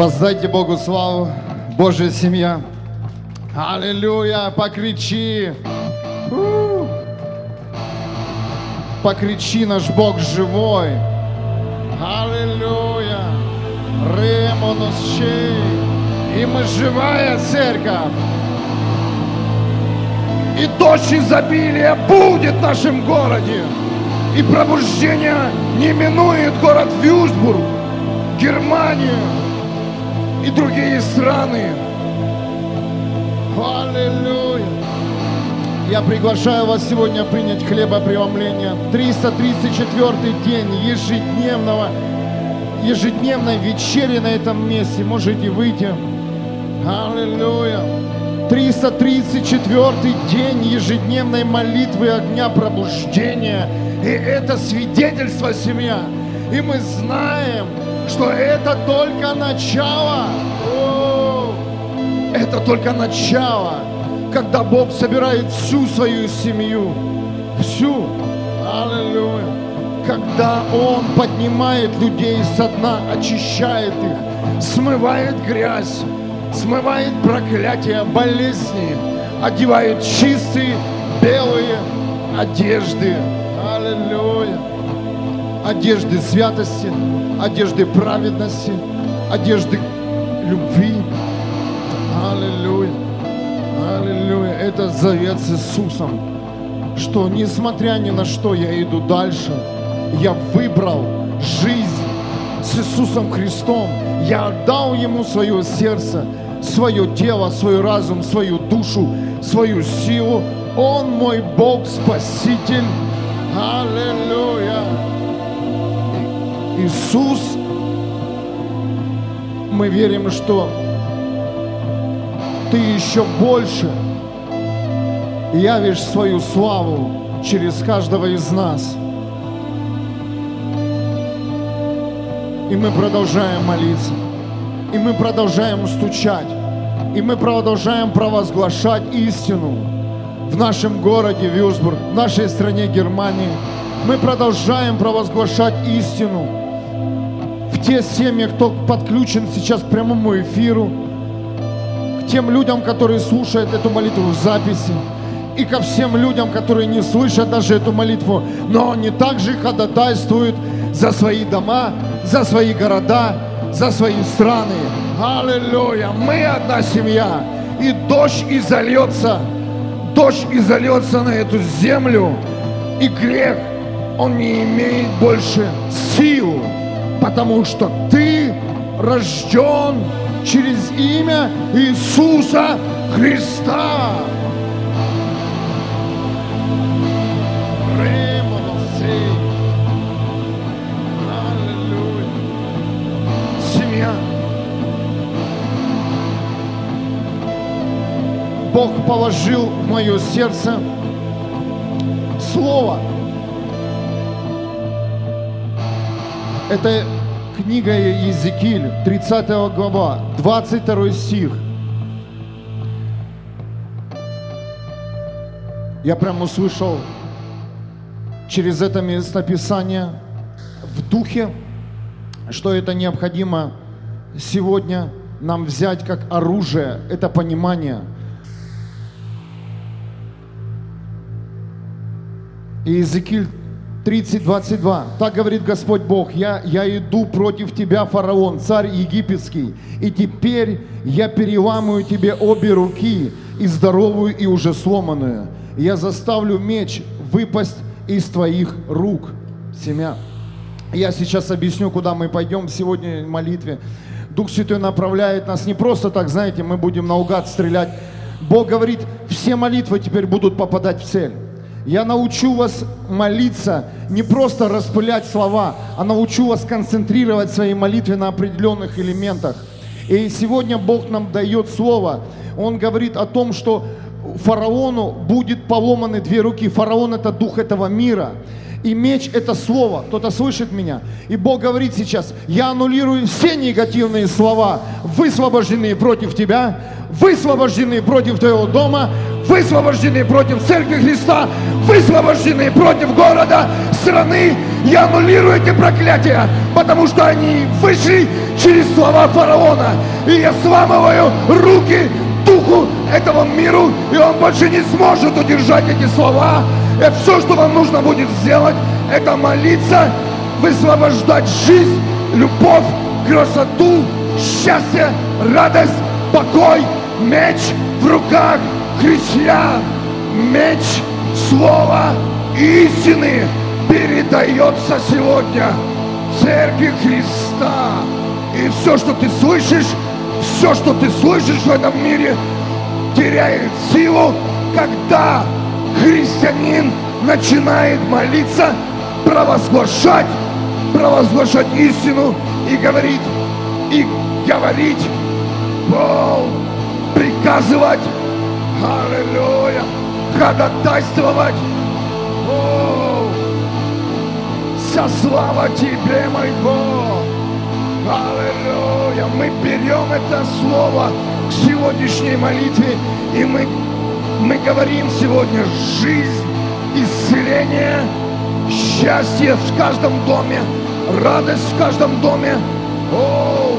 Воздайте Богу славу, Божья семья. Аллилуйя, покричи. Покричи, наш Бог живой. Аллилуйя. И мы живая церковь. И дождь изобилия будет в нашем городе. И пробуждение не минует город Вюрцбург, Германию и другие страны. Аллилуйя! Я приглашаю вас сегодня принять хлебопреломление. 334-й день ежедневной вечери на этом месте. Можете выйти. Аллилуйя! 334-й день ежедневной молитвы огня пробуждения. И это свидетельство, семья. И мы знаем, что это только начало. Это только начало, когда Бог собирает всю свою семью. Всю. Аллилуйя. Когда Он поднимает людей со дна, очищает их, смывает грязь, смывает проклятие, болезни, одевает чистые белые одежды. Аллилуйя. Одежды святости, одежды праведности, одежды любви. Аллилуйя. Аллилуйя. Это завет с Иисусом, что несмотря ни на что я иду дальше. Я выбрал жизнь с Иисусом Христом. Я отдал Ему свое сердце, свое тело, свой разум, свою душу, свою силу. Он мой Бог, Спаситель. Аллилуйя. Иисус, мы верим, что Ты еще больше явишь свою славу через каждого из нас. И мы продолжаем молиться, и мы продолжаем стучать, и мы продолжаем провозглашать истину в нашем городе Вюрцбург, в нашей стране Германии. Мы продолжаем провозглашать истину в те семьи, кто подключен сейчас к прямому эфиру, тем людям, которые слушают эту молитву в записи, и ко всем людям, которые не слышат даже эту молитву, но они также ходатайствуют за свои дома, за свои города, за свои страны. Аллилуйя! Мы одна семья, и дождь изольется на эту землю, и грех, он не имеет больше сил, потому что ты рожден через имя Иисуса Христа. Аллилуйя. Семья. Бог положил в мое сердце слово. Это книга Иезекииль, 30 глава, 22 стих. Я прямо услышал через это местописание в духе, что это необходимо сегодня нам взять как оружие, это понимание. Иезекииль 30:22. Так говорит Господь Бог: я иду против тебя, фараон, царь египетский, и теперь я переламываю тебе обе руки, и здоровую, и уже сломанную. Я заставлю меч выпасть из твоих рук. Семья. Я сейчас объясню, куда мы пойдем сегодня в молитве. Дух Святой направляет нас не просто так, знаете, мы будем наугад стрелять. Бог говорит, все молитвы теперь будут попадать в цель. Я научу вас молиться, не просто распылять слова, а научу вас концентрировать свои молитвы на определенных элементах. И сегодня Бог нам дает слово. Он говорит о том, что фараону будет поломаны две руки. Фараон – это дух этого мира. И меч – это слово. Кто-то слышит меня? И Бог говорит сейчас, я аннулирую все негативные слова, высвобожденные против тебя, высвобожденные против твоего дома, высвобожденные против Церкви Христа, высвобожденные против города, страны. Я аннулирую эти проклятия, потому что они вышли через слова фараона. И я сламываю руки духу этого миру, и он больше не сможет удержать эти слова. И все, что вам нужно будет сделать, это молиться, высвобождать жизнь, любовь, красоту, счастье, радость, покой, меч в руках христиан, меч слова истины передается сегодня Церкви Христа. И все, что ты слышишь, все, что ты слышишь в этом мире, теряет силу, когда христианин начинает молиться, провозглашать истину и говорить, Бог приказывать, аллилуйя, ходатайствовать. О, вся слава тебе, мой Бог, аллилуйя. Мы берем это слово к сегодняшней молитве, и мы говорим сегодня жизнь, исцеление, счастье в каждом доме, радость в каждом доме. О,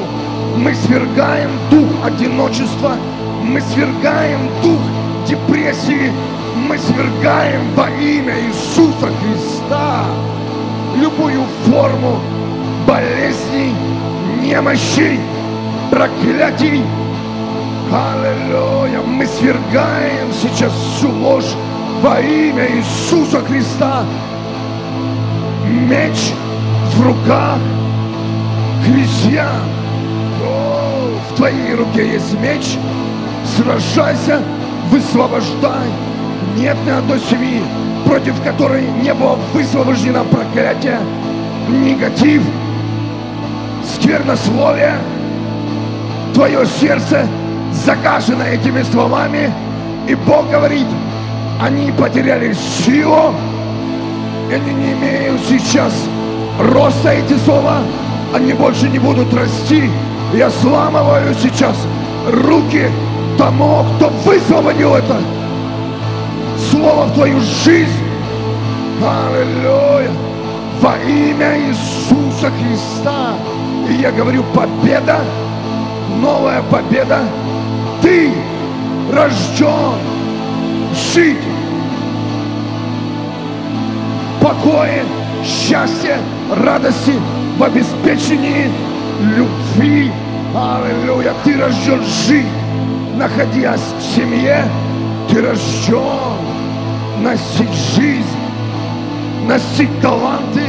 мы свергаем дух одиночества, мы свергаем дух депрессии, мы свергаем во имя Иисуса Христа любую форму болезней, немощей, проклятий. Аллилуйя! Мы свергаем сейчас всю ложь во имя Иисуса Христа. Меч в руках христиан. О, в твоей руке есть меч. Сражайся, высвобождай. Нет ни одной семьи, против которой не было высвобождено проклятие, негатив, сквернословие. Твое сердце загажено этими словами, и Бог говорит, они потеряли силу, они не имеют сейчас роста, эти слова, они больше не будут расти. Я сламываю сейчас руки тому, кто высвободил это слово в твою жизнь. Аллилуйя! Во имя Иисуса Христа. И я говорю, победа, новая победа. Ты рожден жить в покое, счастье, радости, в обеспечении, любви. Аллилуйя! Ты рожден жить, находясь в семье. Ты рожден носить жизнь, носить таланты.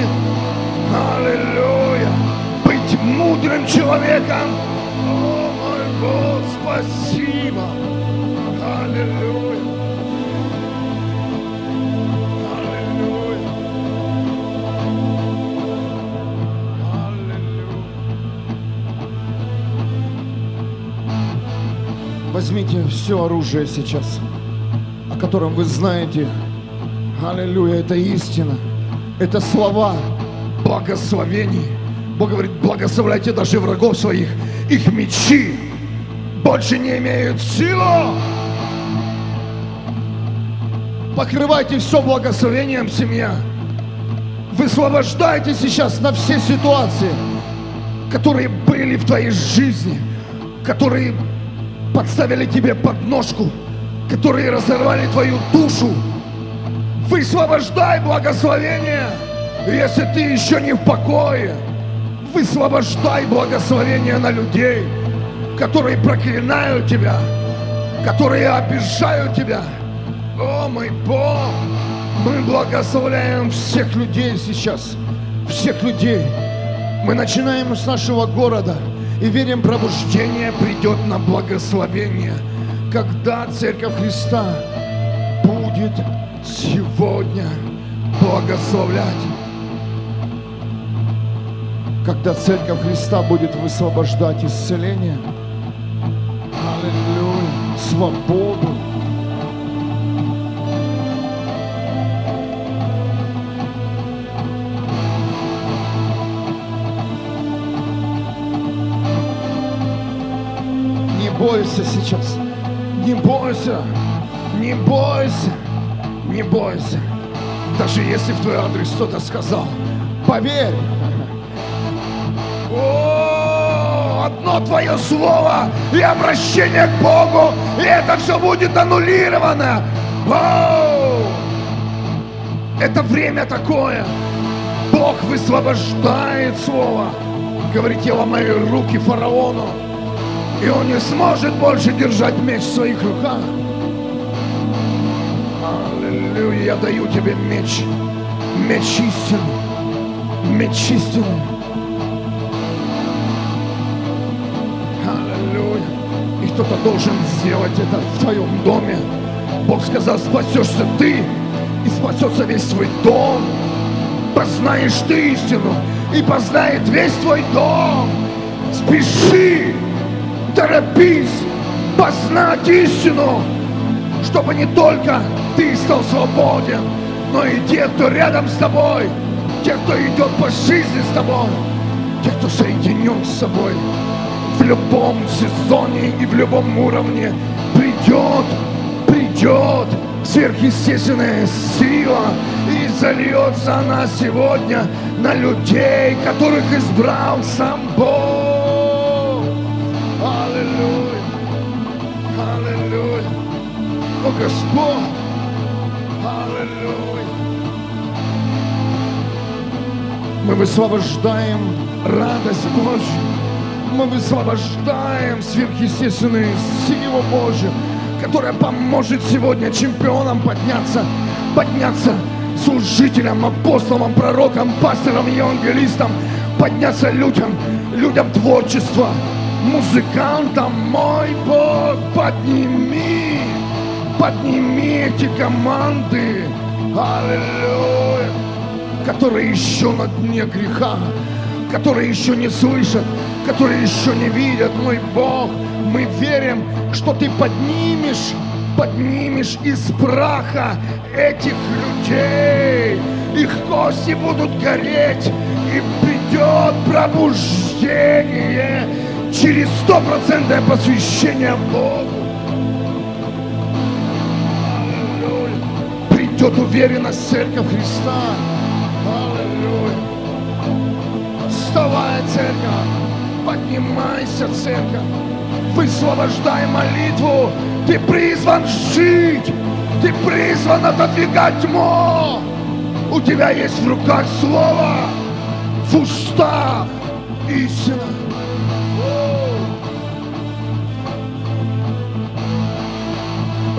Аллилуйя! Быть мудрым человеком. О, мой Бог, спасибо! Аллилуйя! Аллилуйя! Аллилуйя! Возьмите все оружие сейчас, о котором вы знаете. Аллилуйя! Это истина, это слова благословений. Бог говорит, благословляйте даже врагов своих. Их мечи больше не имеют силу. Покрывайте все благословением, семья. Высвобождайте сейчас на все ситуации, которые были в твоей жизни, которые подставили тебе подножку, которые разорвали твою душу. Высвобождай благословение, если ты еще не в покое. Высвобождай благословение на людей, которые проклинают тебя, которые обижают тебя. О, мой Бог, мы благословляем всех людей сейчас, всех людей. Мы начинаем с нашего города и верим, пробуждение придет на благословение, когда Церковь Христа будет сегодня благословлять. Когда Церковь Христа будет высвобождать исцеление, аллилуйя, свободу. бойся сейчас. Не бойся, не бойся, не бойся. Даже если в твой адрес кто-то сказал, поверь. О, одно твое слово и обращение к Богу, и это все будет аннулировано. О, это время такое. Бог высвобождает слово. Говорит, я ломаю руки фараону, и он не сможет больше держать меч в своих руках. Аллилуйя, я даю тебе меч. Меч истины. Меч истины. Аллилуйя. И кто-то должен сделать это в твоем доме. Бог сказал, спасешься ты, и спасется весь твой дом. Познаешь ты истину, и познает весь твой дом. Спеши, торопись познать истину, чтобы не только ты стал свободен, но и те, кто рядом с тобой, те, кто идет по жизни с тобой, те, кто соединен с собой в любом сезоне и в любом уровне. Придет сверхъестественная сила, и зальется она сегодня на людей, которых избрал сам Бог. Аллилуйя, аллилуйя. О, Господь, аллилуйя. Мы высвобождаем радость Божью. Мы высвобождаем сверхъестественную силу Божью, которая поможет сегодня чемпионам подняться служителям, апостолам, пророкам, пасторам, евангелистам, подняться людям творчества, музыкантам. Мой Бог, подними эти команды, аллилуйя, которые еще на дне греха, которые еще не слышат, которые еще не видят. Мой Бог, мы верим, что ты поднимешь из праха этих людей. Их кости будут гореть, и придет пробуждение через 100% посвящение Богу. Аллилуйя. Придет уверенность церковь Христа. Аллилуйя. Вставай, церковь, поднимайся, церковь. Высвобождай молитву. Ты призван жить. Ты призван отодвигать тьму. У тебя есть в руках слово, в уста истина.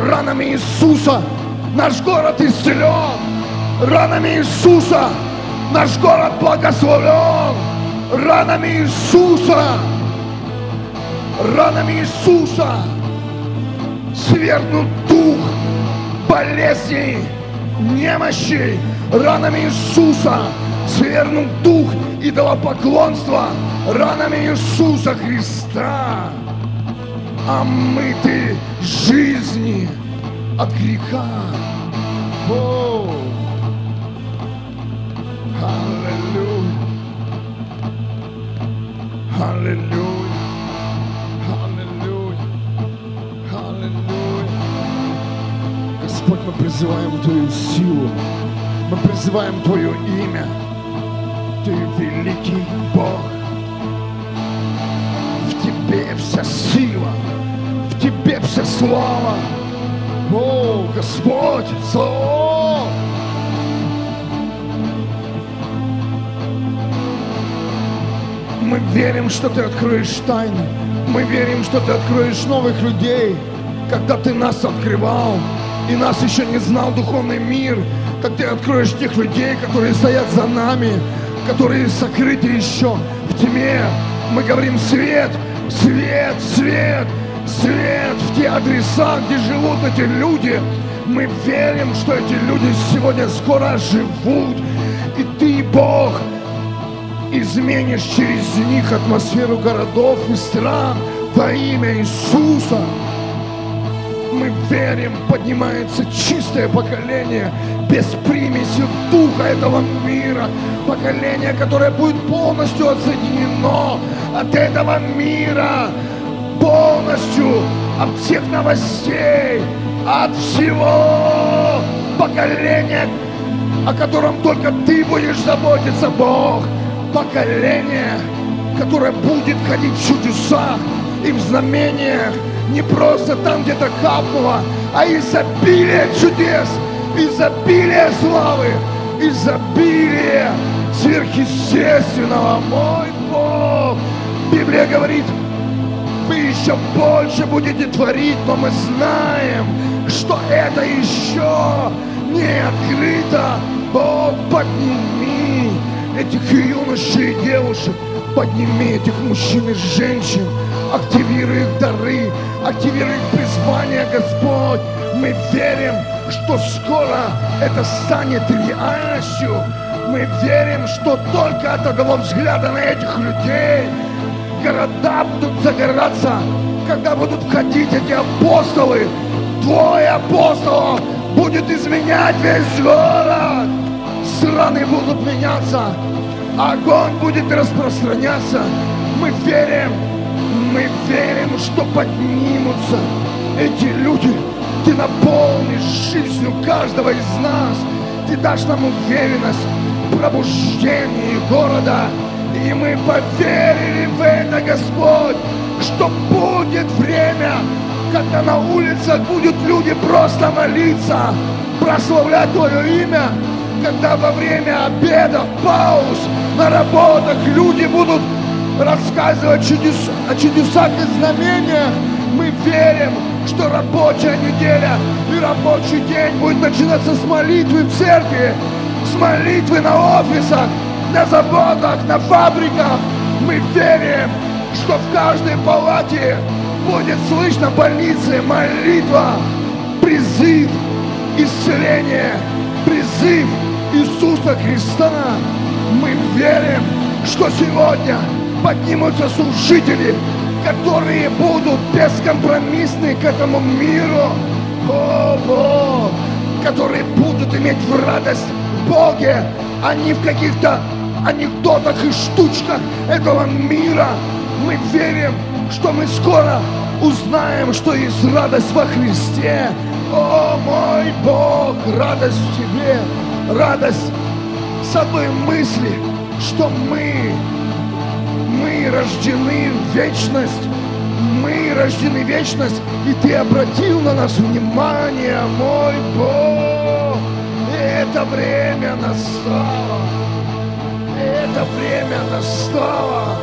Ранами Иисуса наш город исцелен. Ранами Иисуса наш город благословлен. Ранами Иисуса. Ранами Иисуса свергнут дух болезней, немощей. Ранами Иисуса свергнут дух идолопоклонства. Ранами Иисуса Христа омыты жизни от греха. О, аллилуйя, аллилуйя. Господь, мы призываем Твою силу, мы призываем Твое имя. Ты великий Бог. В Тебе вся сила, в Тебе вся слава. О, Господь, слава! Мы верим, что Ты откроешь тайны. Мы верим, что Ты откроешь новых людей. Когда Ты нас открывал, и нас еще не знал духовный мир, так ты откроешь тех людей, которые стоят за нами, которые сокрыты еще в тьме. Мы говорим свет, свет, свет, свет в те адреса, где живут эти люди. Мы верим, что эти люди сегодня скоро живут. И ты, Бог, изменишь через них атмосферу городов и стран во имя Иисуса. Мы верим, поднимается чистое поколение, без примеси духа этого мира. Поколение, которое будет полностью отсоединено от этого мира. полностью от всех новостей, от всего поколения, о котором только ты будешь заботиться, Бог. Поколение, которое будет ходить в чудесах и в знамениях, не просто там где-то капнуло, а изобилие чудес, изобилие славы, изобилие сверхъестественного. Мой Бог, Библия говорит, вы еще больше будете творить, но мы знаем, что это еще не открыто. Бог, подними этих юношей и девушек, подними этих мужчин и женщин, активируй их дары, активируй их призвание, Господь. Мы верим, что скоро это станет реальностью. Мы верим, что только от одного взгляда на этих людей города будут загораться, когда будут входить эти апостолы. Твой апостол будет изменять весь город. Страны будут меняться, огонь будет распространяться. Мы верим, что поднимутся эти люди. Ты наполнишь жизнью каждого из нас. Ты дашь нам уверенность в пробуждении города. И мы поверили в это, Господь, что будет время, когда на улицах будут люди просто молиться, прославлять Твое имя, когда во время обедов, пауз, на работах люди будут рассказывать о чудесах и знамениях. Мы верим, что рабочая неделя и рабочий день будет начинаться с молитвы в церкви, с молитвы на офисах, на заводах, на фабриках. Мы верим, что в каждой палате будет слышно больницы молитва, призыв исцеления, призыв Иисуса Христа. Мы верим, что сегодня поднимутся служители, которые будут бескомпромиссны к этому миру, о Бог, которые будут иметь в радость в Боге, а не в каких-то анекдотах и штучках этого мира. Мы верим, что мы скоро узнаем, что есть радость во Христе. О, мой Бог, радость в Тебе, радость с одной мысли, что мы рождены в вечность, мы рождены в вечность, и Ты обратил на нас внимание, мой Бог. Это время настало, это время настало.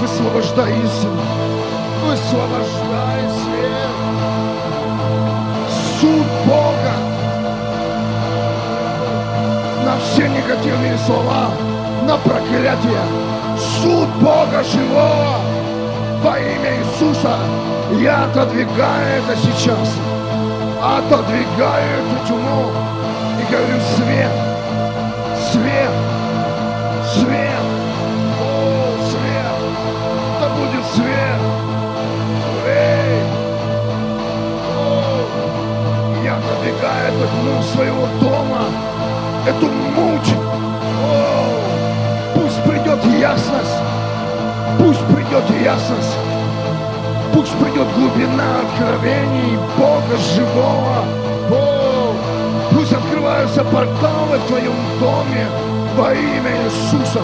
Высвобождай истину, высвобождай свет, суд Бога на все негативные слова, на проклятие, суд Бога живого во имя Иисуса. Я отодвигаю это сейчас, отодвигаю эту тьму и говорю: свет, свет, свет. Будет свет. Эй! О! Я надвигаю эту тьму своего дома, эту муть. О! Пусть придет ясность, пусть придет ясность, пусть придет глубина откровений Бога живого. О! Пусть открываются порталы в твоем доме во имя Иисуса.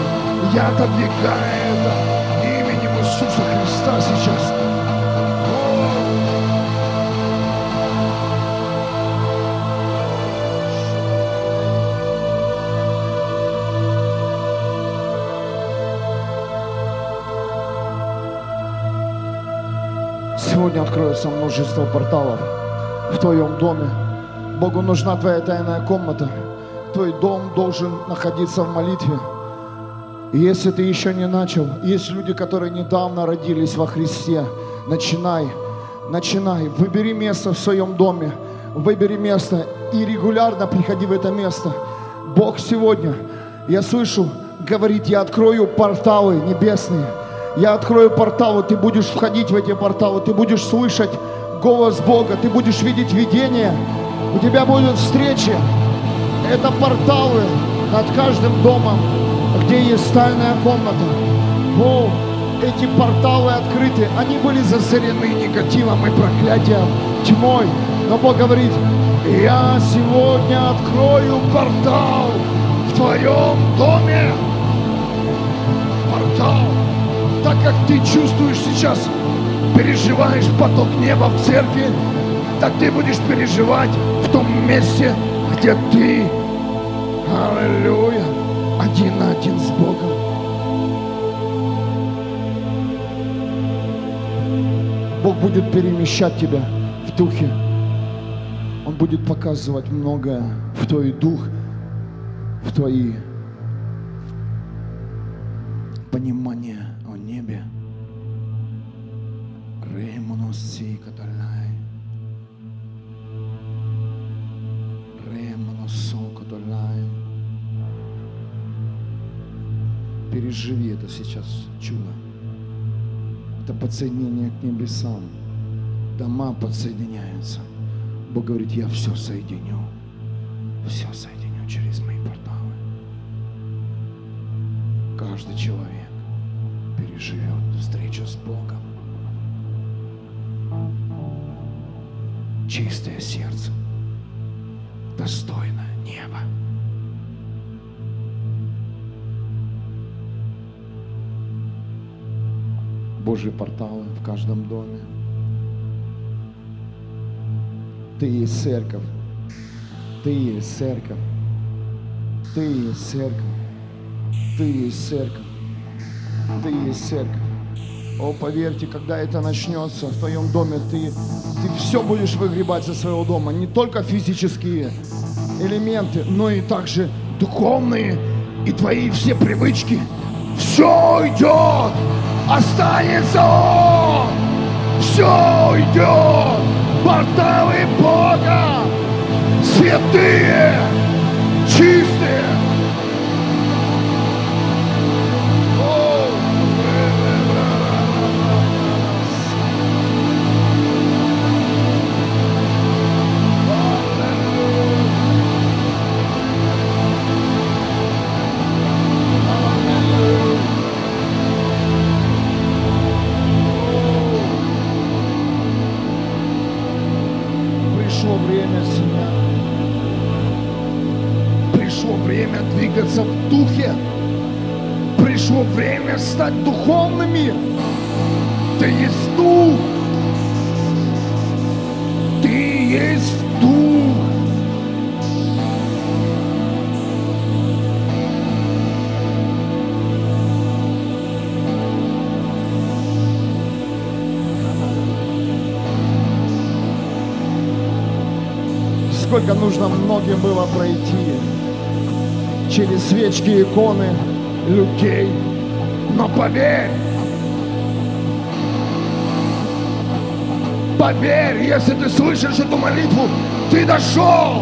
Я надвигаю это Иисуса Христа сейчас. Сегодня откроется множество порталов в твоем доме. Богу нужна твоя тайная комната. Твой дом должен находиться в молитве. Если ты еще не начал, есть люди, которые недавно родились во Христе, начинай, начинай, выбери место в своем доме, выбери место и регулярно приходи в это место. Бог сегодня, я слышу, говорит, я открою порталы небесные. Я открою порталы, ты будешь входить в эти порталы, ты будешь слышать голос Бога, ты будешь видеть видение, у тебя будут встречи. Это порталы над каждым домом, где есть тайная комната. О, эти порталы открыты, они были засорены негативом и проклятием, тьмой. Но Бог говорит, я сегодня открою портал в твоем доме. Портал. Так как ты чувствуешь сейчас, переживаешь поток неба в церкви, так ты будешь переживать в том месте, где ты, аллилуйя, один на один с Богом. Бог будет перемещать тебя в духе. Он будет показывать многое в твой дух, в твои понимания о небе. Переживи это сейчас чудо. Это подсоединение к небесам. Дома подсоединяются. Бог говорит, я все соединю. Все соединю через мои порталы. Каждый человек переживет встречу с Богом. Чистое сердце. Достойное неба. Божьи порталы в каждом доме. Ты есть церковь. Ты есть церковь. Ты есть церковь. Ты есть церковь. Ты есть церковь. О, поверьте, когда это начнется в твоем доме, ты все будешь выгребать со своего дома. Не только физические элементы, но и также духовные и твои все привычки. Все идет! Останется он! Все идет! Порталы Бога! Святые! Чистые! В духе пришло время стать духовными. Ты есть дух, ты есть дух. Сколько нужно многим было пройти через свечки, иконы, людей. Но поверь, поверь, если ты слышишь эту молитву, ты дошел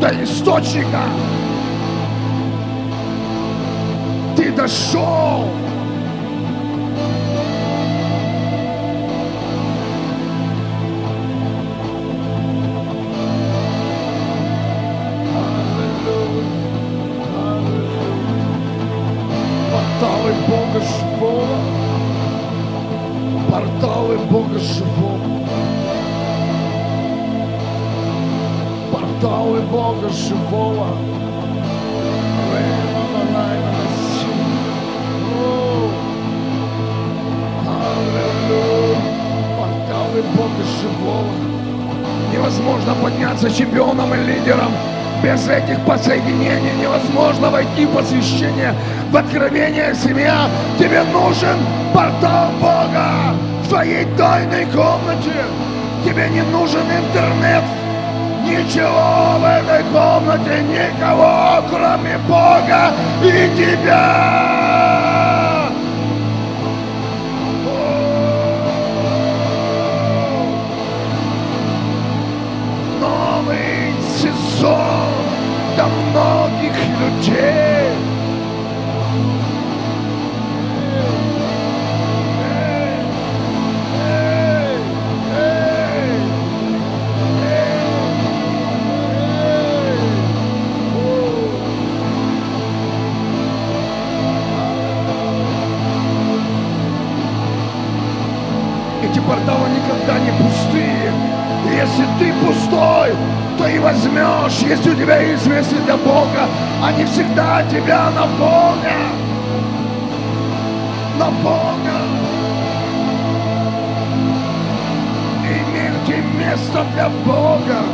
до источника. Ты дошел. Порталы Бога живого. Порталы Бога живого. Порталы Бога живого. Невозможно подняться чемпионом и лидером. Без этих подсоединений невозможно войти в посвящение, в откровение, семья. Тебе нужен портал Бога в твоей тайной комнате. Тебе не нужен интернет. Ничего в этой комнате, никого, кроме Бога и тебя. Новый сезон. Давно кварталы никогда не пустые. Если ты пустой, то и возьмешь. Если у тебя есть весы для Бога, они всегда тебя наполнят. Имейте место для Бога.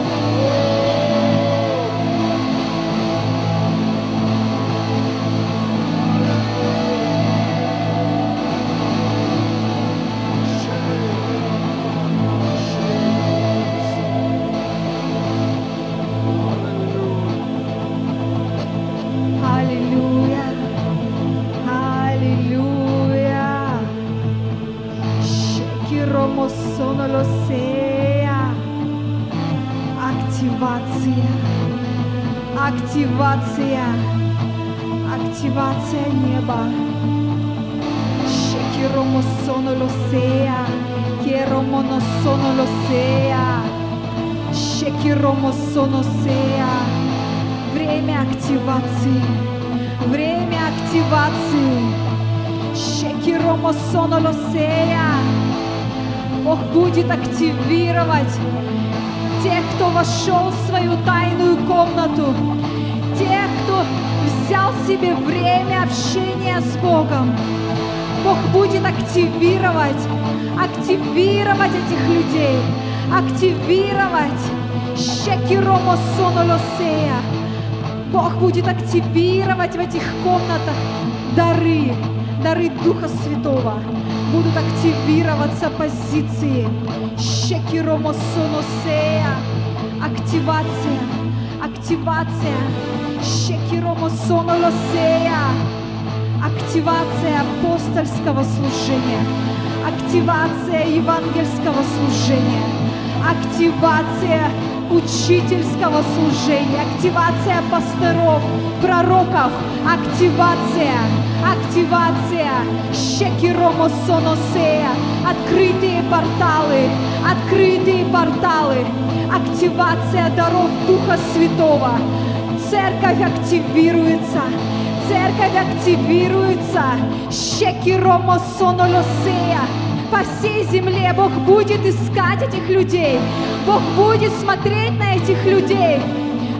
Активация неба. Щекиромо соносея, Щекиромо соносея, Щекиромо соносея. Время активации. Время активации. Щекиромо соносея. Бог будет активировать тех, кто вошел в свою тайную комнату. Тех, кто взял себе время общения с Богом. Бог будет активировать этих людей, активировать. Щекиромо соносея. Бог будет активировать в этих комнатах дары, дары Духа Святого. Будут активироваться позиции. Щекиромо соносея. Активация, активация. Щекиромо соносея. Активация апостольского служения, активация евангельского служения, активация учительского служения, активация пасторов, пророков, активация, активация. Щекиромо соносея. Открытые порталы, открытые порталы. Активация даров Духа Святого. Церковь активируется. Церковь активируется. Щекиромо соносея. По всей земле Бог будет искать этих людей. Бог будет смотреть на этих людей,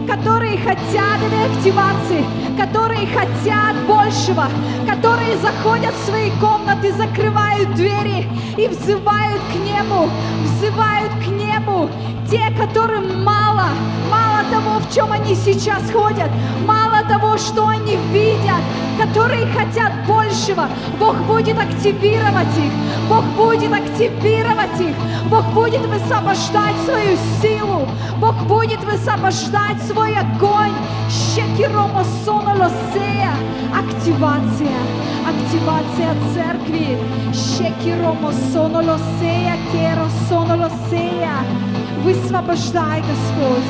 которые хотят этой активации, которые хотят большего, которые заходят в свои комнаты, закрывают двери и взывают к небу, взывают к небу. Те, которым мало, мало того, в чем они сейчас ходят, мало того, что они видят, которые хотят большего, Бог будет активировать их, Бог будет активировать их, Бог будет высвобождать свою силу, Бог будет высвобождать свой огонь. Щекиромо соносея. Активация, активация церкви. Щекиромо соносея, керо соносея. Высвобождай, Господь,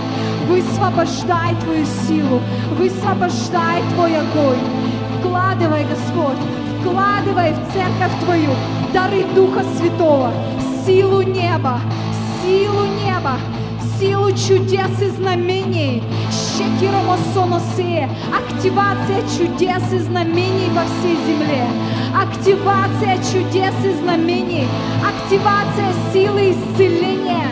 высвобождай Твою силу, высвобождай Твой огонь. Вкладывай, Господь, вкладывай в церковь Твою дары Духа Святого, силу неба, силу неба, силу чудес и знамений. Щекиромо соносея. Активация чудес и знамений во всей земле. Активация чудес и знамений. Активация силы исцеления.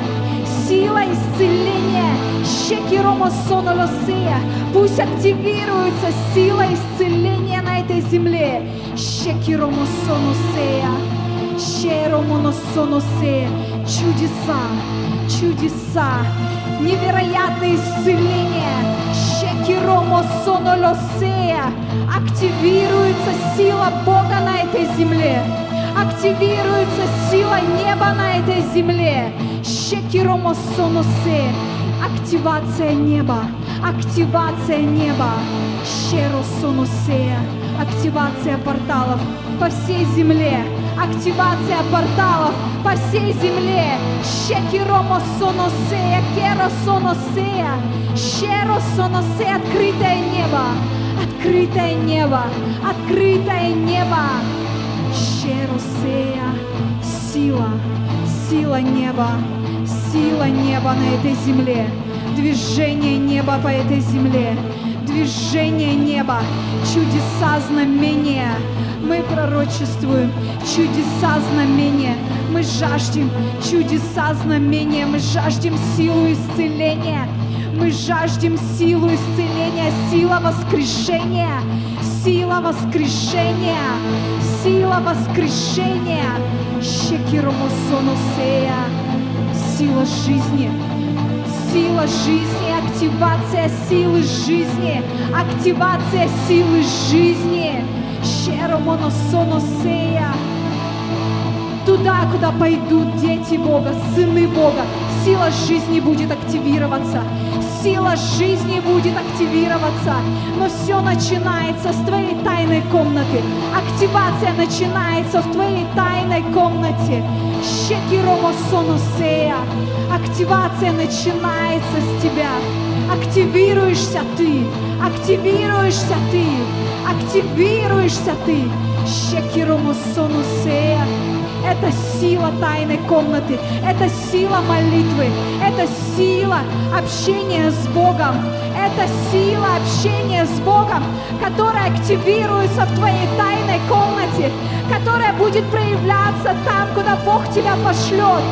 Сила исцеления. Щекиромо соносея. Пусть активируется сила исцеления на этой земле. Щекиромо соносея. Щекиромо соносея. Чудеса, чудеса, невероятные исцеления. Щекиромо соносея. Активируется сила Бога на этой земле. Активируется сила неба на этой земле. Щекиромо соносея. Активация неба, активация неба. Щеро соносея. Активация порталов по всей земле. Активация порталов по всей земле. Щекиромо соносея, керо соносея. Щеро соносея. Открытое небо, открытое небо, открытое небо. Щерусея. Сила, сила неба. Сила неба на этой земле. Движение неба по этой земле. Движение неба. Чудеса, знамения. Мы пророчествуем чудеса, знамения. мы жаждем чудеса, знамения, мы жаждем силу исцеления, мы жаждем силу исцеления, сила воскрешения, сила воскрешения, сила воскрешения. Щекиромо соносея, сила жизни. Сила жизни, активация силы жизни, активация силы жизни. Щекиромо соносея. Туда, куда пойдут дети Бога, сыны Бога, сила жизни будет активироваться. Сила жизни будет активироваться. Но все начинается с твоей тайной комнаты. Активация начинается в твоей тайной комнате. Щекиромо соносея. Активация начинается с тебя. Активируешься ты. Активируешься ты. Активируешься ты. Щекиромо соносея. Это сила тайной комнаты, это сила молитвы, это сила общения с Богом, это сила общения с Богом, которая активируется в твоей тайной комнате, которая будет проявляться там, куда Бог тебя пошлет.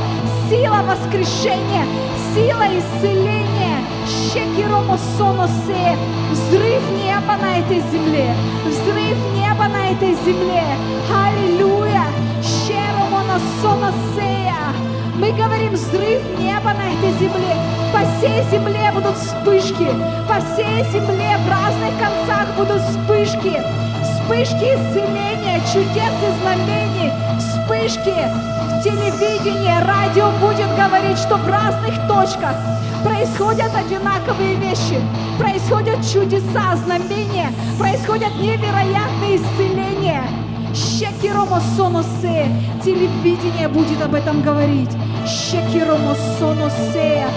Сила воскрешения, сила исцеления. Щекиромо соносея. Взрыв неба на этой земле, взрыв неба на этой земле. Аллилуйя. Мы говорим взрыв неба на этой земле. По всей земле будут вспышки. По всей земле в разных концах будут вспышки. Вспышки исцеления, чудес и знамений. Вспышки в телевидении, радио будет говорить, что в разных точках происходят одинаковые вещи. Происходят чудеса, знамения. Происходят невероятные исцеления. Щекиромо соносея. Телевидение будет об этом говорить. Щекиромо соносея.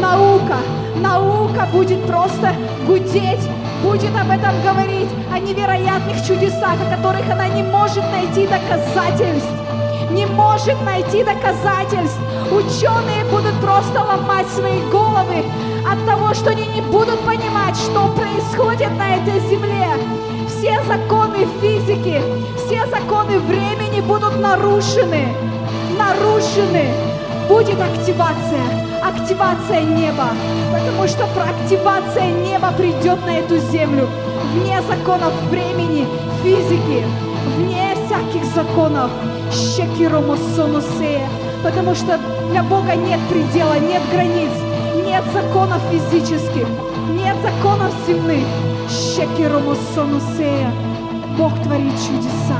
Наука. Наука будет просто гудеть. Будет об этом говорить. О невероятных чудесах, о которых она не может найти доказательств. Не может найти доказательств. Ученые будут просто ломать свои головы от того, что они не будут понимать, что происходит на этой земле. Все законы физики, все законы времени будут нарушены. Нарушены. Будет активация. Активация неба. Потому что активация неба придет на эту землю. Вне законов времени, физики. Вне всяких законов. Щекиромо соносея. Потому что для Бога нет предела, нет границ. Нет законов физических. Нет законов земных. Щекиромо соносея. Бог творит чудеса.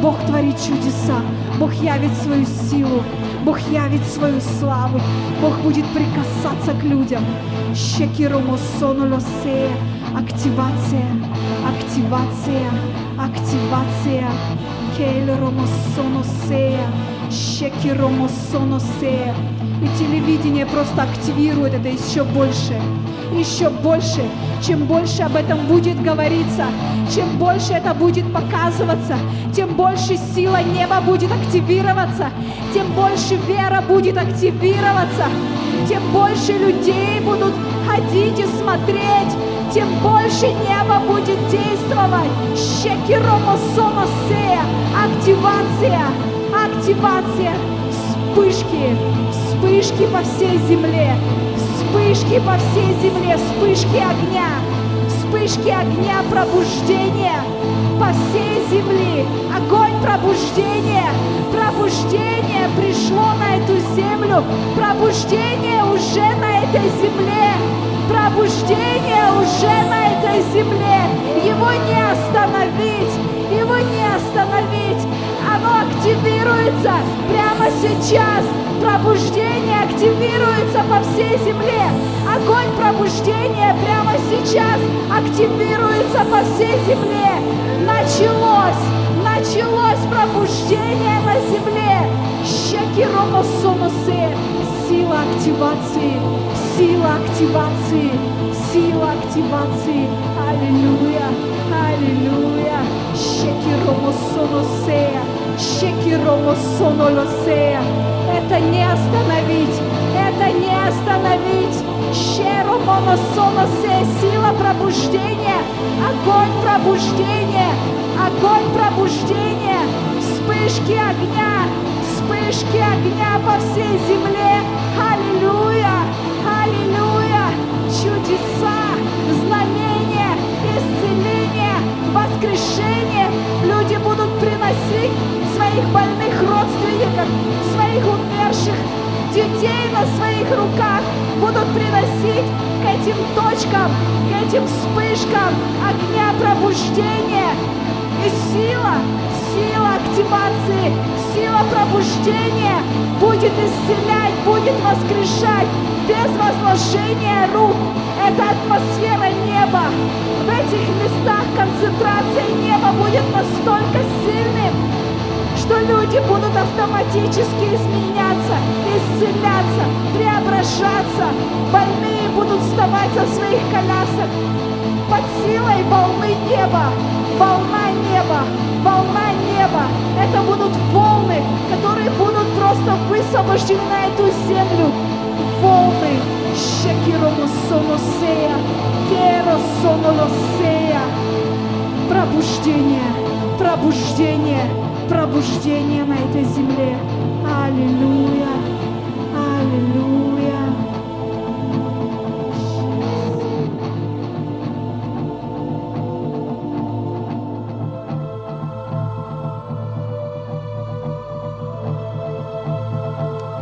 Бог творит чудеса. Бог явит свою силу. Бог явит свою славу. Бог будет прикасаться к людям. Щекиромо соносея. Активация. Активация. Активация. Келиромо соносея. Щекиромо соносея. И телевидение просто активирует это еще больше. Еще больше. Чем больше об этом будет говориться, чем больше это будет показываться, тем больше сила неба будет активироваться, тем больше вера будет активироваться, тем больше людей будут ходить и смотреть, тем больше небо будет действовать. Щекиромо соносея. Активация. Активация. Вспышки. Вспышки по всей земле. Вспышки по всей земле, вспышки огня пробуждения по всей земле, огонь пробуждения, пробуждение пришло на эту землю, пробуждение уже на этой земле, пробуждение уже на этой земле, его не остановить, его не остановить, оно активируется прямо сейчас. Пробуждение активируется по всей земле. Огонь пробуждения прямо сейчас активируется по всей земле. Началось, началось пробуждение на земле. Щекиромо соносея. Сила активации, сила активации, сила активации. Аллилуйя, аллилуйя. Щекиромо соносея. Щекиромо соносея. Это не остановить, это не остановить. Щекиромо соносея. Сила пробуждения, огонь пробуждения, огонь пробуждения, вспышки огня, вспышки огня по всей земле. Аллилуйя, аллилуйя, чудеса, знамения, исцеления, воскрешения. Люди будут приносить своих больных родственников, своих умерших, детей на своих руках, будут приносить к этим точкам, к этим вспышкам огня пробуждения. И сила, сила активации, сила пробуждения будет исцелять, будет воскрешать без возложения рук. Это атмосфера неба. В этих местах концентрация неба будет настолько сильной, что люди будут автоматически изменяться, исцеляться, преображаться. Больные будут вставать со своих колясок под силой волны неба. Волна неба, волна неба. Это будут волны, которые будут просто высвобождены на эту землю. Волны. Щекиромо соносея, керо сонолосея. Пробуждение, пробуждение, пробуждение на этой земле. Аллилуйя, аллилуйя.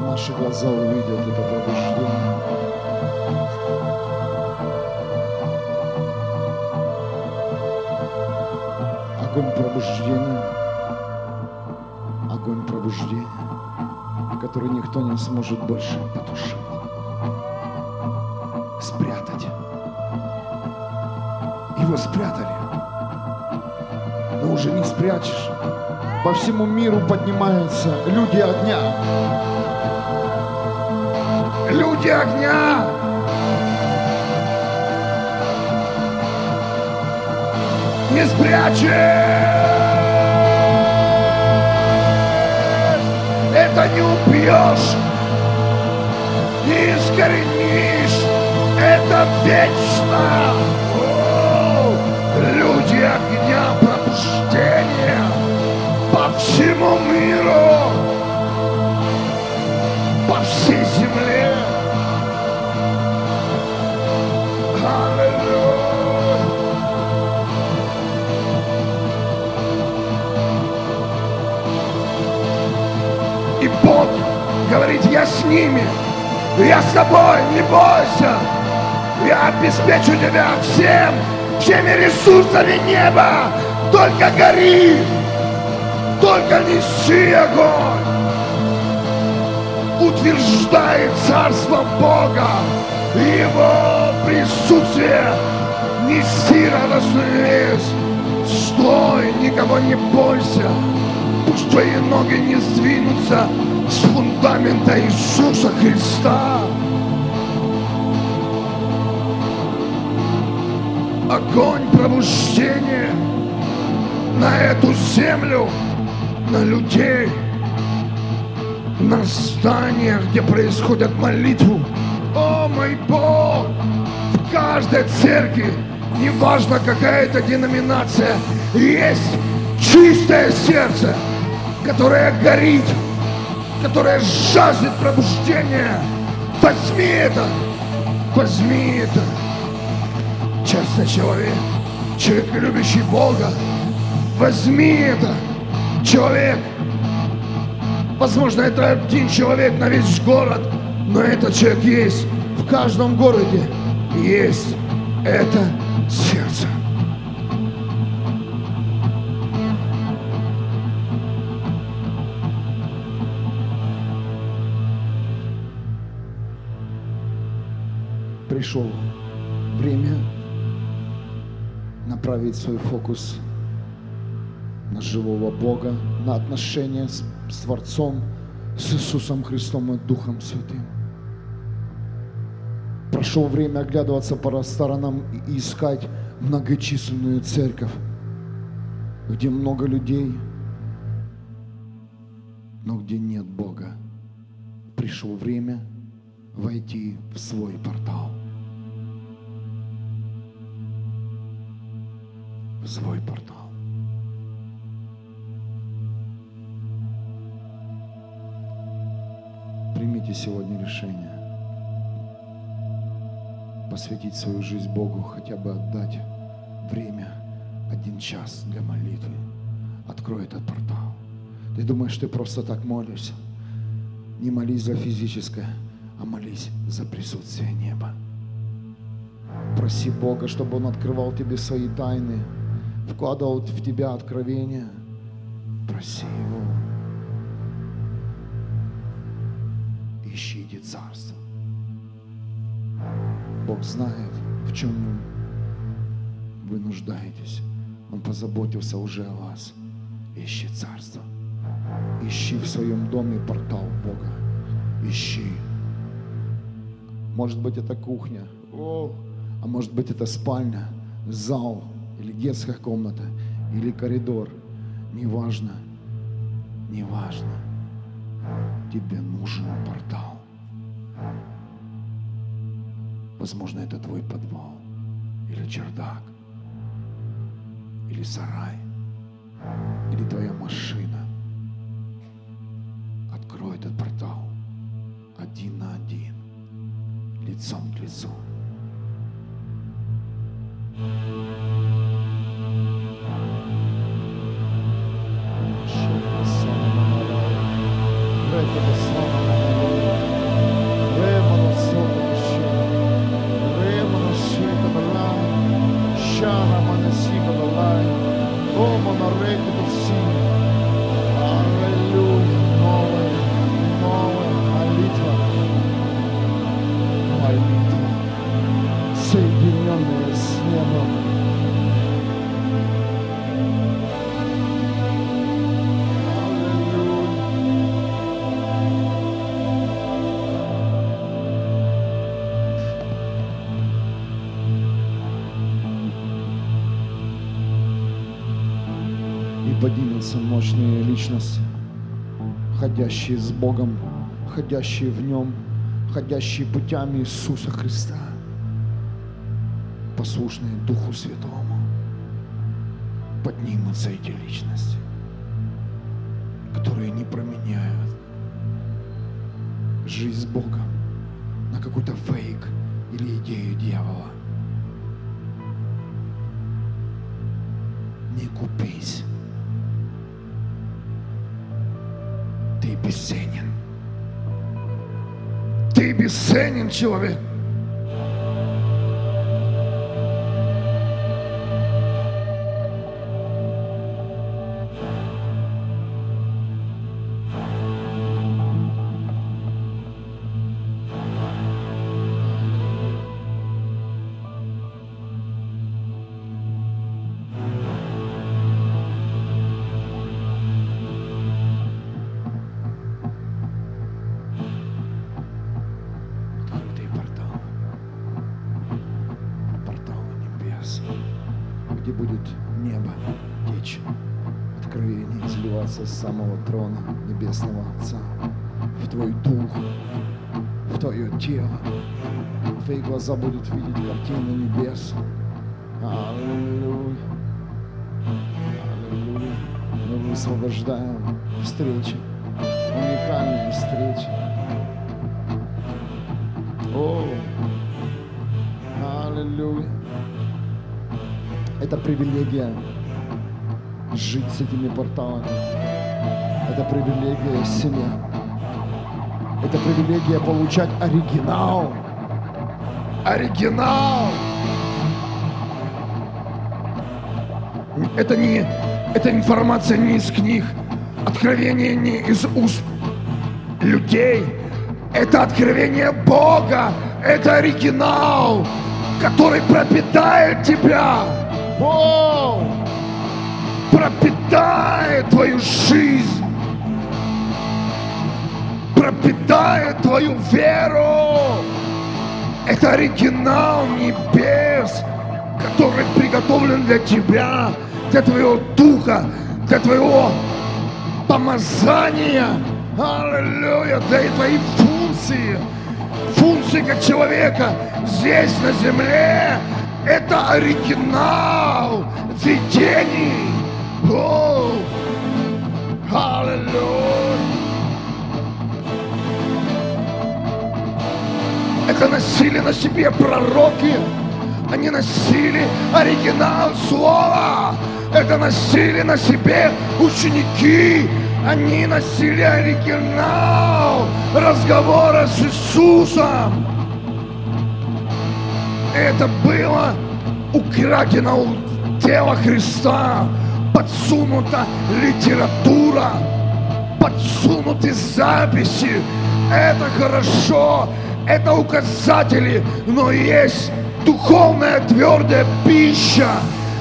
Наши глаза увидят это пробуждение. Огонь пробуждения, огонь пробуждения, который никто не сможет больше потушить, спрятать. Его спрятали, но уже не спрячешь. По всему миру поднимаются люди огня. Люди огня! Не спрячешь! Это не убьешь, не искоренишь, это вечно! О, люди огня, пробуждения по всему миру, по всей земле. И Бог говорит: я с ними, я с тобой, не бойся, я обеспечу тебя всем, всеми ресурсами неба, только гори, только неси огонь. Утверждает царство Бога, Его присутствие, неси радостный весть, стой, никого не бойся. Пусть твои ноги не сдвинутся с фундамента Иисуса Христа. Огонь пробуждения на эту землю, на людей, на здания, где происходят молитвы. О, мой Бог! В каждой церкви, неважно какая это деноминация, есть чистое сердце, которое горит, которое жаждет пробуждения. Возьми это, возьми это. Честный человек, человек, любящий Бога, возьми это, человек. Возможно, это один человек на весь город, но этот человек есть. В каждом городе есть это сердце. Пришло время направить свой фокус на живого Бога, на отношения с Творцом, с Иисусом Христом и Духом Святым. Прошло время оглядываться по сторонам и искать многочисленную церковь, где много людей, но где нет Бога. Пришло время войти в свой портал. Свой портал. примите сегодня решение посвятить свою жизнь Богу, хотя бы отдать время, 1 час для молитвы. Открой этот портал. Ты думаешь, ты просто так молишься? Не молись за физическое, а молись за присутствие неба. Проси Бога, чтобы Он открывал тебе свои тайны, вкладывал в тебя откровения. Проси Его. Ищите Царство. Бог знает, в чем вы нуждаетесь. Он позаботился уже о вас. Ищи Царство. Ищи в своем доме портал Бога. Ищи. Может быть, это кухня. А может быть, это спальня, зал или детская комната, или коридор. Неважно. Неважно. Тебе нужен портал. Возможно, это твой подвал, или чердак, или сарай, или твоя машина. Открой этот портал 1 на 1, лицом к лицу. Мощные личности, ходящие с Богом, ходящие в Нем, ходящие путями Иисуса Христа, послушные Духу Святому. Поднимутся эти личности, которые не променяют жизнь с Богом на какой-то фейк или идею дьявола. Не купись. Ты бесценен. Ты бесценен, человек. С самого трона Небесного Отца в твой дух, в твое тело. Твои глаза будут видеть картину небес. Аллилуйя. Аллилуйя. Мы высвобождаем встречи, уникальные встречи. О, аллилуйя. Это привилегия жить с этими порталами. Это привилегия семья. Это привилегия получать оригинал. Оригинал. Это информация не из книг. Откровение не из уст людей. Это откровение Бога. Это оригинал, который пропитает тебя. О! Пропитает твою жизнь. Пропитает твою веру. Это оригинал небес, который приготовлен для тебя, для твоего духа, для твоего помазания. Аллилуйя! Для твоей функции. Функции как человека здесь, на земле. Это оригинал видений. О! Аллилуйя! Это носили на себе пророки. Они носили оригинал слова. Это носили на себе ученики. Они носили оригинал разговора с Иисусом. Это было украдено у тела Христа. Подсунута литература. Подсунуты записи. Это хорошо. Это указатели. Но есть духовная твердая пища.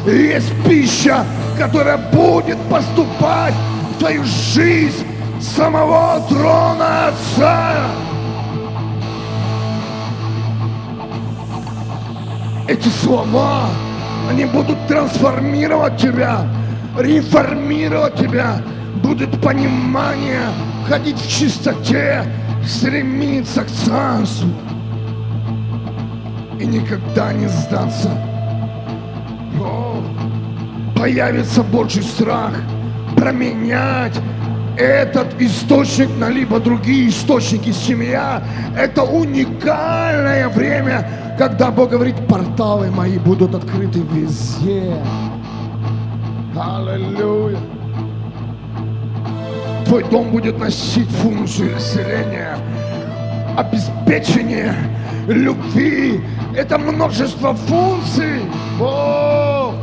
Есть пища, которая будет поступать в твою жизнь самого трона Отца. Эти слова, они будут трансформировать тебя, реформировать тебя. Будет понимание, ходить в чистоте, стремиться к Царству. И никогда не сдаться. О, появится больше страх променять этот источник на либо другие источники. Семья — это уникальное время, когда Бог говорит: порталы мои будут открыты везде. Аллилуйя. Твой дом будет носить функцию исцеления, обеспечения, любви. Это множество функций. О!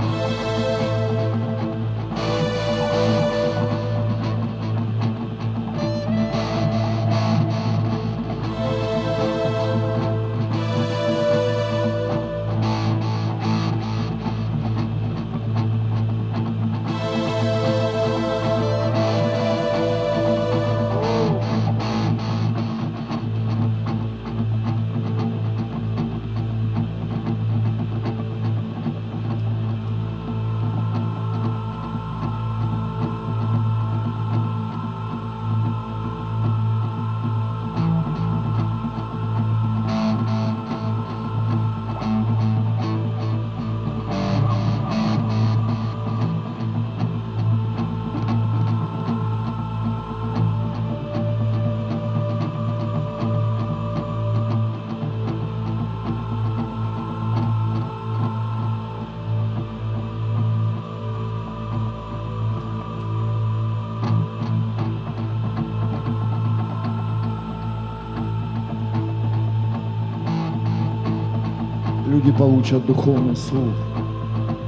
Получат духовный слух,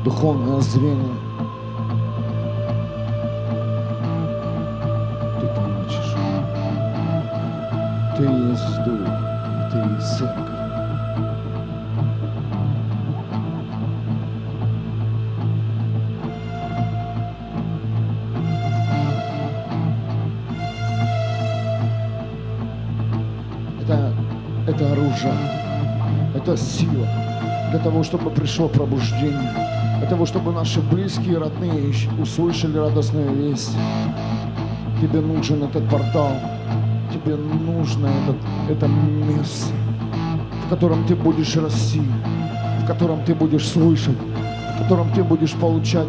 духовное зрение. Ты получишь. Ты есть дух, ты есть церковь. Это оружие, это сила. Для того, чтобы пришло пробуждение, для того, чтобы наши близкие и родные услышали радостную весть. Тебе нужен этот портал, тебе нужно это место, в котором ты будешь расти, в котором ты будешь слышать, в котором ты будешь получать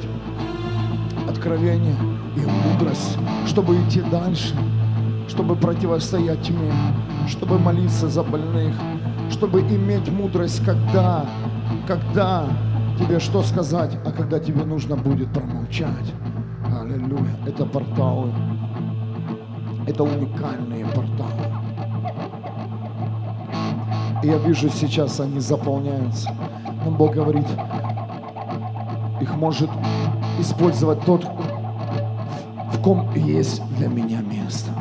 откровение и мудрость, чтобы идти дальше, чтобы противостоять тьме, чтобы молиться за больных, чтобы иметь мудрость, когда тебе что сказать, а когда тебе нужно будет промолчать. Аллилуйя. Это порталы. Это уникальные порталы. И я вижу, сейчас они заполняются. Но Бог говорит, их может использовать тот, в ком есть для меня место.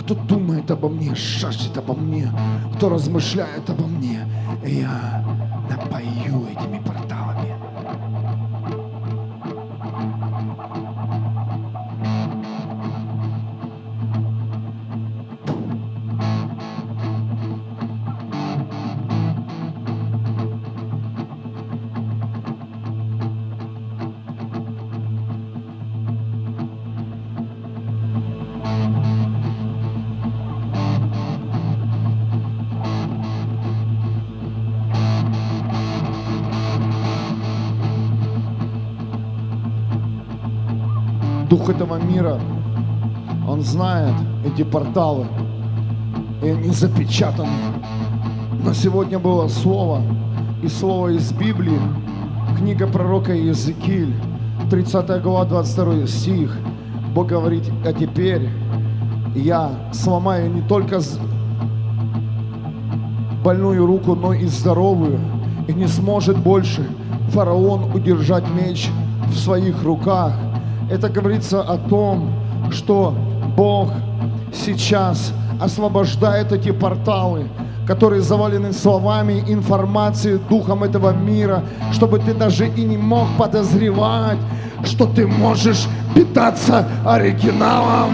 Кто думает обо мне, шашет обо мне, кто размышляет обо мне, я напою этими порталами. Дух этого мира, он знает эти порталы, и не запечатан. Но сегодня было слово, и слово из Библии, книга пророка Иезекииль, 30 глава, 22 стих. Бог говорит: а теперь я сломаю не только больную руку, но и здоровую, и не сможет больше фараон удержать меч в своих руках. Это говорится о том, что Бог сейчас освобождает эти порталы, которые завалены словами, информацией, духом этого мира, чтобы ты даже и не мог подозревать, что ты можешь питаться оригиналом,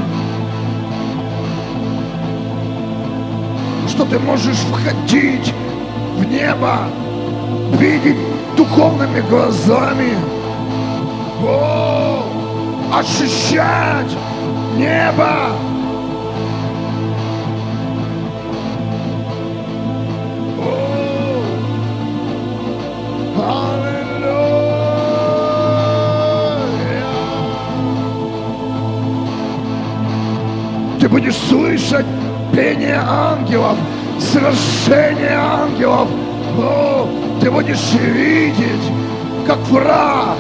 что ты можешь входить в небо, видеть духовными глазами, о, ощущать небо. Аллилуйя! Ты будешь слышать пение ангелов, свершение ангелов. О, ты будешь видеть, как враг,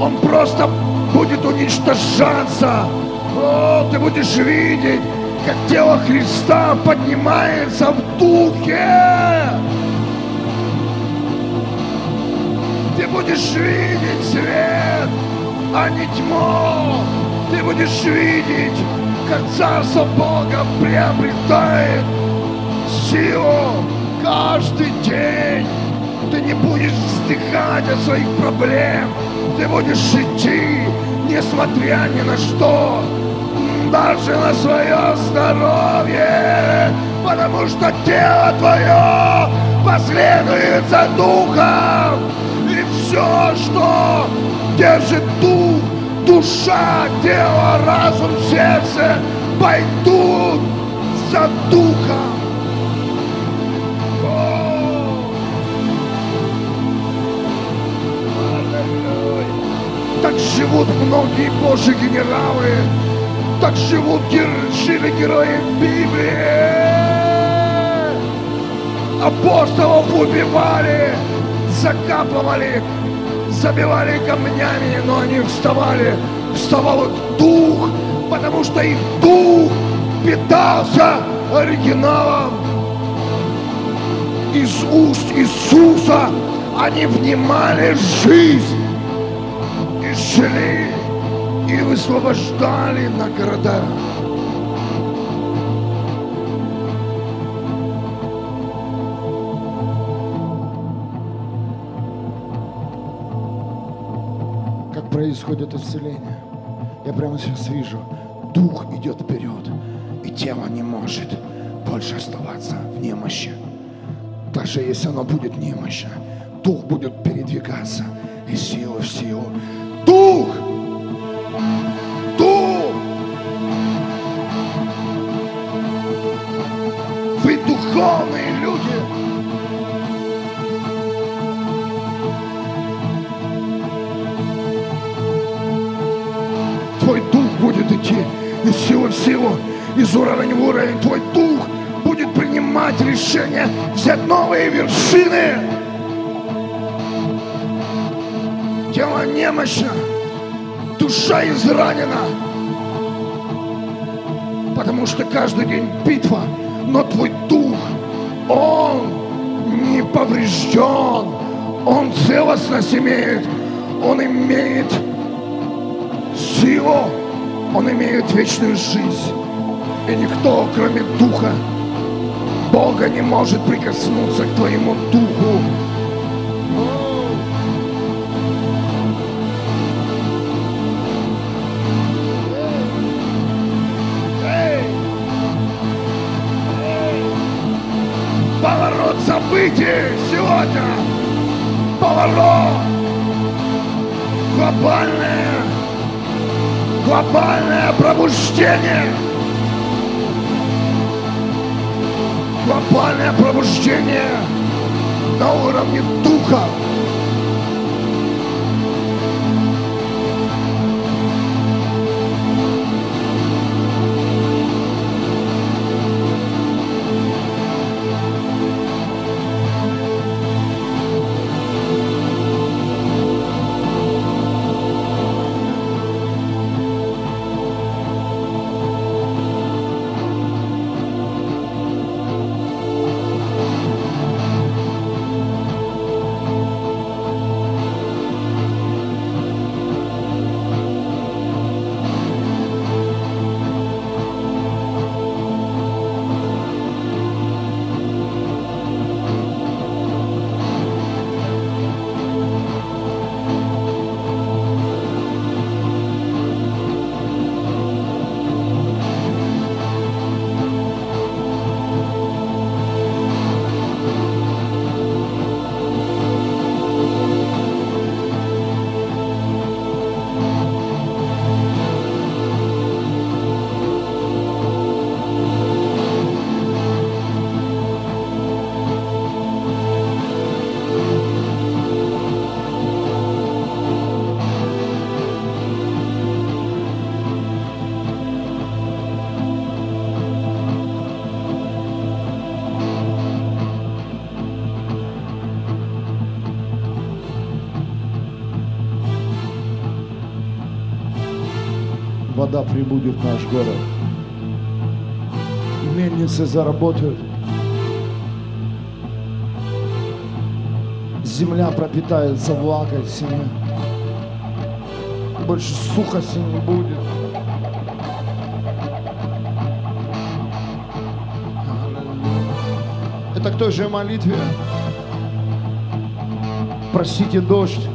он просто будет уничтожаться. О, ты будешь видеть, как тело Христа поднимается в духе. Ты будешь видеть свет, а не тьму. Ты будешь видеть, как Царство Бога приобретает силу каждый день. Ты не будешь вздыхать от своих проблем. Ты будешь идти, несмотря ни на что, даже на свое здоровье, потому что тело твое последует за духом. И все, что держит дух, душа, тело, разум, сердце, пойдут за духом. Так живут многие Божьи генералы, так живут герои Библии. Апостолов убивали, закапывали, забивали камнями, но они вставали, вставал их дух, потому что их дух питался оригиналом. Из уст Иисуса они внимали жизнь, и шли, и высвобождали на города. Как происходит исцеление? Я прямо сейчас вижу, дух идет вперед, и тело не может больше оставаться в немощи. Даже если оно будет немощно, дух будет передвигаться из силы в силу. Дух! Дух! Вы духовные люди! Твой дух будет идти из силы в силу, из уровня в уровень. Твой дух будет принимать решение взять новые вершины. Тело немощно, душа изранена, потому что каждый день битва, но твой дух, он не поврежден, он целостность имеет, он имеет силу, он имеет вечную жизнь, и никто, кроме духа Бога, не может прикоснуться к твоему духу. Сегодня поворот глобальное пробуждение, глобальное пробуждение на уровне духа. вода прибудет в наш город. И мельницы заработают. Земля пропитается влагой синей. Больше сухости не будет. Это к той же молитве. Простите дождь.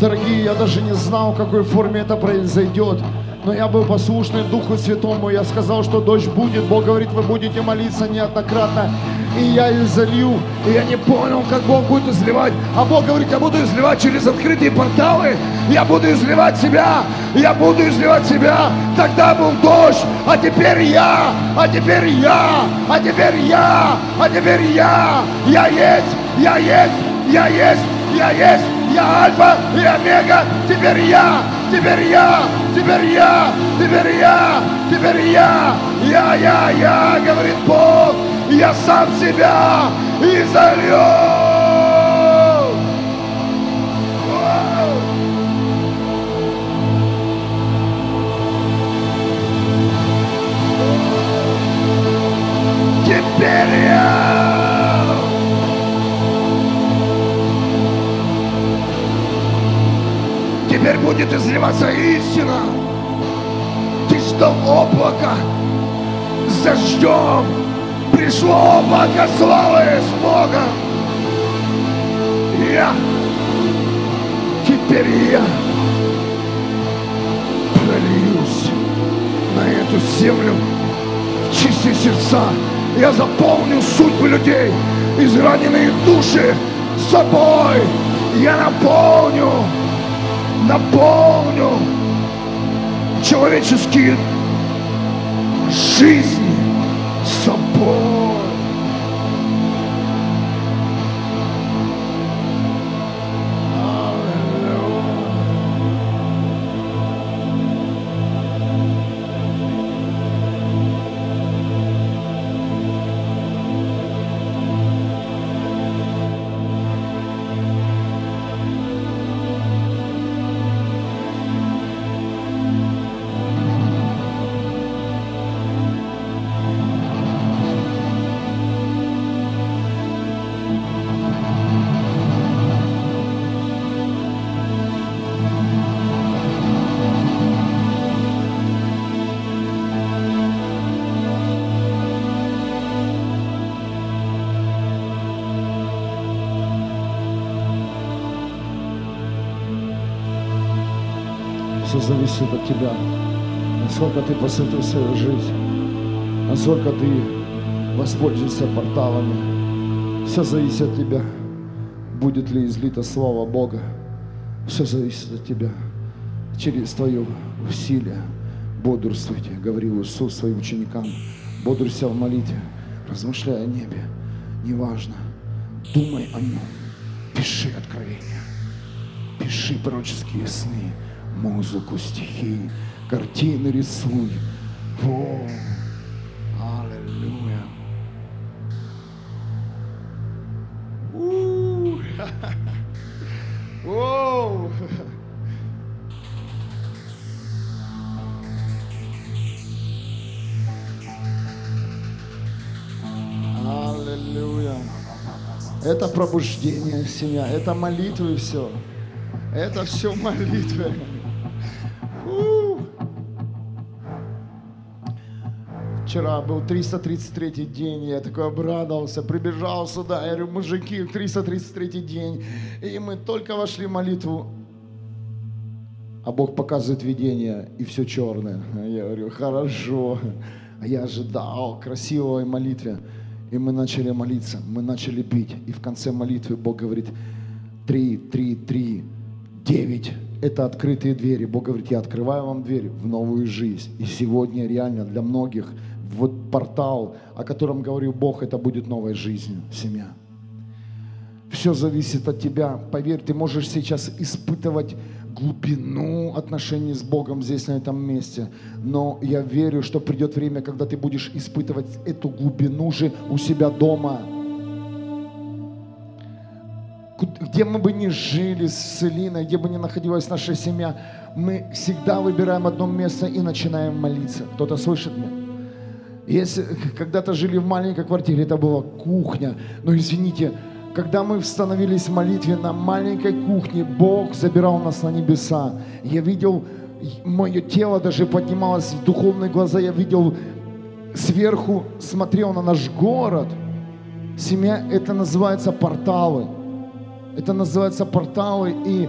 Дорогие, я даже не знал, в какой форме это произойдет. Но я был послушный Духу Святому. Я сказал, что дождь будет. Бог говорит, вы будете молиться неоднократно. И я ее залью. И я не понял, как Бог будет изливать. А Бог говорит, я буду изливать через открытые порталы. Я буду изливать себя. Я буду изливать себя. Тогда был дождь. А теперь я. А теперь я. А теперь я. А теперь я. Я есть. Я есть. Я есть. Я есть. Я Альфа и Омега. Теперь я. Теперь я. Теперь я. Теперь я. Теперь я. Я, говорит Бог. Я сам себя и залью. Теперь я. Теперь будет изливаться истина. Ты что, облако? Зажжем. Пришло облако славы с Бога. Я, теперь я прольюсь на эту землю в чистые сердца. Я заполню судьбы людей, израненные души собой. Я наполню человеческие жизни собой. Зависит от тебя, насколько ты посвятил свою жизнь, насколько ты воспользуешься порталами. Все зависит от тебя, будет ли излита слава Бога. Все зависит от тебя. Через твое усилие бодрствуйте, говорил Иисус своим ученикам. Бодрствуйся в молитве, размышляя о небе. Неважно, думай о нем, пиши откровения, пиши пророческие сны. Музыку, стихи, картины рисуй. О, аллилуйя. О. Аллилуйя. Это пробуждение семья, это молитвы все. Это все молитвы. Вчера был 333-й день, я такой обрадовался, прибежал сюда, я говорю, мужики, 333-й день, и мы только вошли в молитву, а Бог показывает видение, и все черное. Я говорю, хорошо, а я ожидал красивой молитвы, и мы начали молиться, мы начали пить, и в конце молитвы Бог говорит, 3, 3, 3, 9. Это открытые двери. Бог говорит, я открываю вам дверь в новую жизнь. И сегодня реально для многих вот портал, о котором говорил Бог, это будет новой жизнью, семья. Все зависит от тебя. Поверь, ты можешь сейчас испытывать глубину отношений с Богом здесь, на этом месте. Но я верю, что придет время, когда ты будешь испытывать эту глубину же у себя дома. где мы бы ни жили с Элиной, где бы ни находилась наша семья, мы всегда выбираем одно место и начинаем молиться. Кто-то слышит меня? Если когда-то жили в маленькой квартире, это была кухня, но извините, когда мы становились в молитве на маленькой кухне, Бог забирал нас на небеса. Я видел, мое тело даже поднималось в духовные глаза, я видел сверху, смотрел на наш город. Семья, это называется порталы. Это называется порталы, и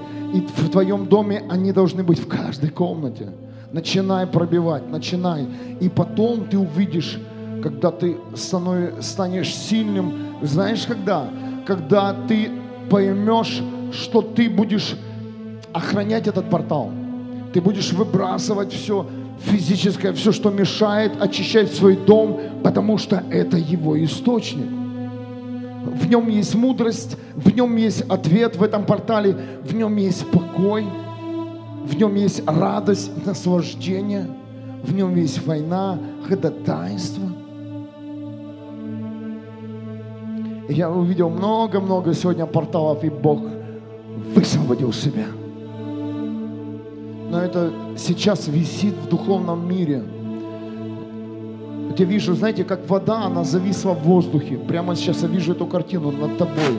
в твоем доме они должны быть в каждой комнате. Начинай пробивать, начинай. И потом ты увидишь, когда ты станешь сильным, знаешь когда? Когда ты поймешь, что ты будешь охранять этот портал. Ты будешь выбрасывать все физическое, все, что мешает, очищать свой дом, потому что это его источник. В нем есть мудрость, в нем есть ответ в этом портале, в нем есть покой, в нем есть радость, наслаждение, в нем есть война, ходатайство. Я увидел много-много сегодня порталов, и Бог высвободил себя. Но это сейчас висит в духовном мире. Вот я вижу, знаете, как вода, она зависла в воздухе. Прямо сейчас я вижу эту картину над тобой.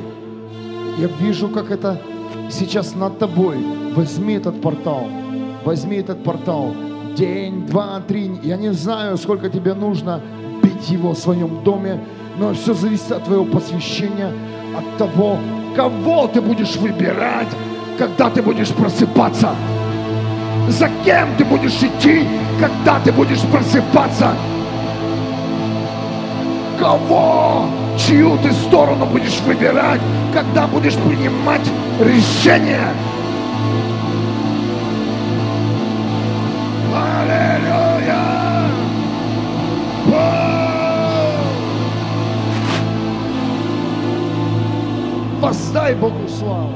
Я вижу, как это сейчас над тобой. Возьми этот портал. Возьми этот портал. День, два, три. Я не знаю, сколько тебе нужно бить его в своем доме. Но все зависит от твоего посвящения, от того, кого ты будешь выбирать, когда ты будешь просыпаться. За кем ты будешь идти, когда ты будешь просыпаться. Кого, чью ты сторону будешь выбирать, когда будешь принимать решение. Аллилуйя! Воздай Богу славу!